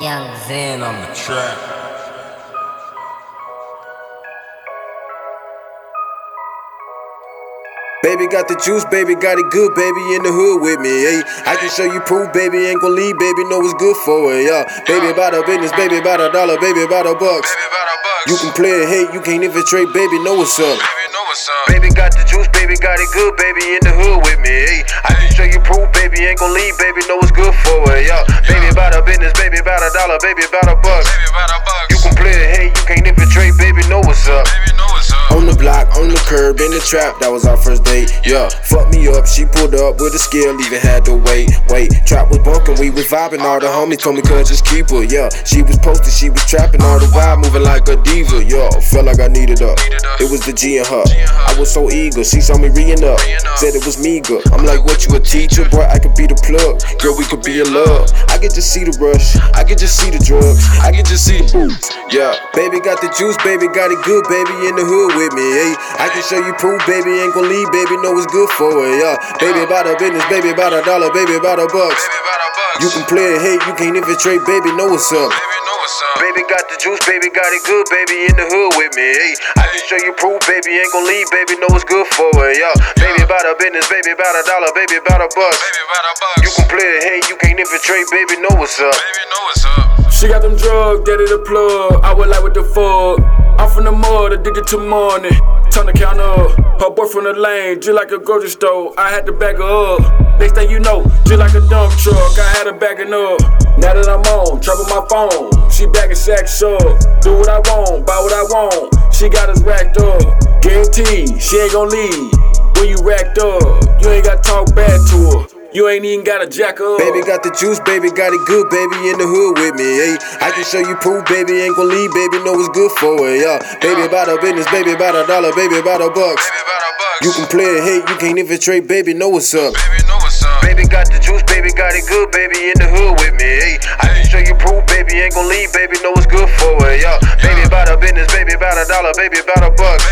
Young Zen on the track. Baby got the juice, baby got it good, baby in the hood with me, ayy. I can show you proof, baby ain't gon' leave, baby know it's good for it, yeah. Baby about her business, baby about a dollar, baby about her bucks. You can play a hate, you can't infiltrate, baby know what's up. Baby got the juice, baby got it good, baby in the hood with me, ayy. I can show you proof, baby ain't gon' leave, baby know it's good for it, yeah. Baby about her business, baby about a dollar, baby about a buck. You can play a hate, you can't infiltrate, baby know what's up. On the block, on the curb, in the trap, that was our first date, yeah. Fuck me up, she pulled up with a skill, even had to wait. Trap was bunkin', we was vibin', all the homies told me cuz just keep her, yeah. She was posted, she was trappin', all the vibe movin' like a diva, yeah. Felt like I needed her, it was the G in her. I was so eager, she saw me reeing up, said it was meager. I'm like, what, you a teacher? Boy, I could be the plug, girl, we could be in love. I could just see the rush, I could just see the drugs, I could just see the booze, yeah. Baby got the juice, baby got it good, baby in the hood with me, ayy. I can show you proof, baby ain't gon' leave, baby know it's good for it, yeah. Baby about her business, baby about a dollar, baby about her bucks. You can play a hate, you can't infiltrate, baby know what's up. Baby got the juice, baby got it good, baby in the hood with me, ayy. I can show you proof, baby ain't gon' leave, baby know it's good for it, yeah. Baby about her business, baby about a dollar, baby about a buck. You can play a hate, you can't infiltrate, baby know what's up. She got them drugs, get it a plug, I would like with the fuck. I'm from the mud, addicted to morning, time to count up. Her boy from the lane, just like a grocery store, I had to back her up. Next thing you know, just like a dump truck, I had her backing up. Now that I'm on, dropping my phone, she back and sacks up. Do what I want, buy what I want, she got us racked up. Guaranteed, she ain't gon' leave. When you racked up, you ain't gotta talk back to her, you ain't even gotta jack up. Baby got the juice, baby got it good, baby in the hood with me, ayy. I can show you proof, baby ain't gon' leave, baby know it's good for it, yeah. Baby about her business, baby about a dollar, baby about her bucks. You can play a hate, you can't infiltrate, baby know what's up. Baby got the juice, baby got it good, baby in the hood with me, ayy. I can show you proof, baby ain't gon' leave, baby know it's good for it, yeah. Baby about her business, baby about a dollar, baby about a buck.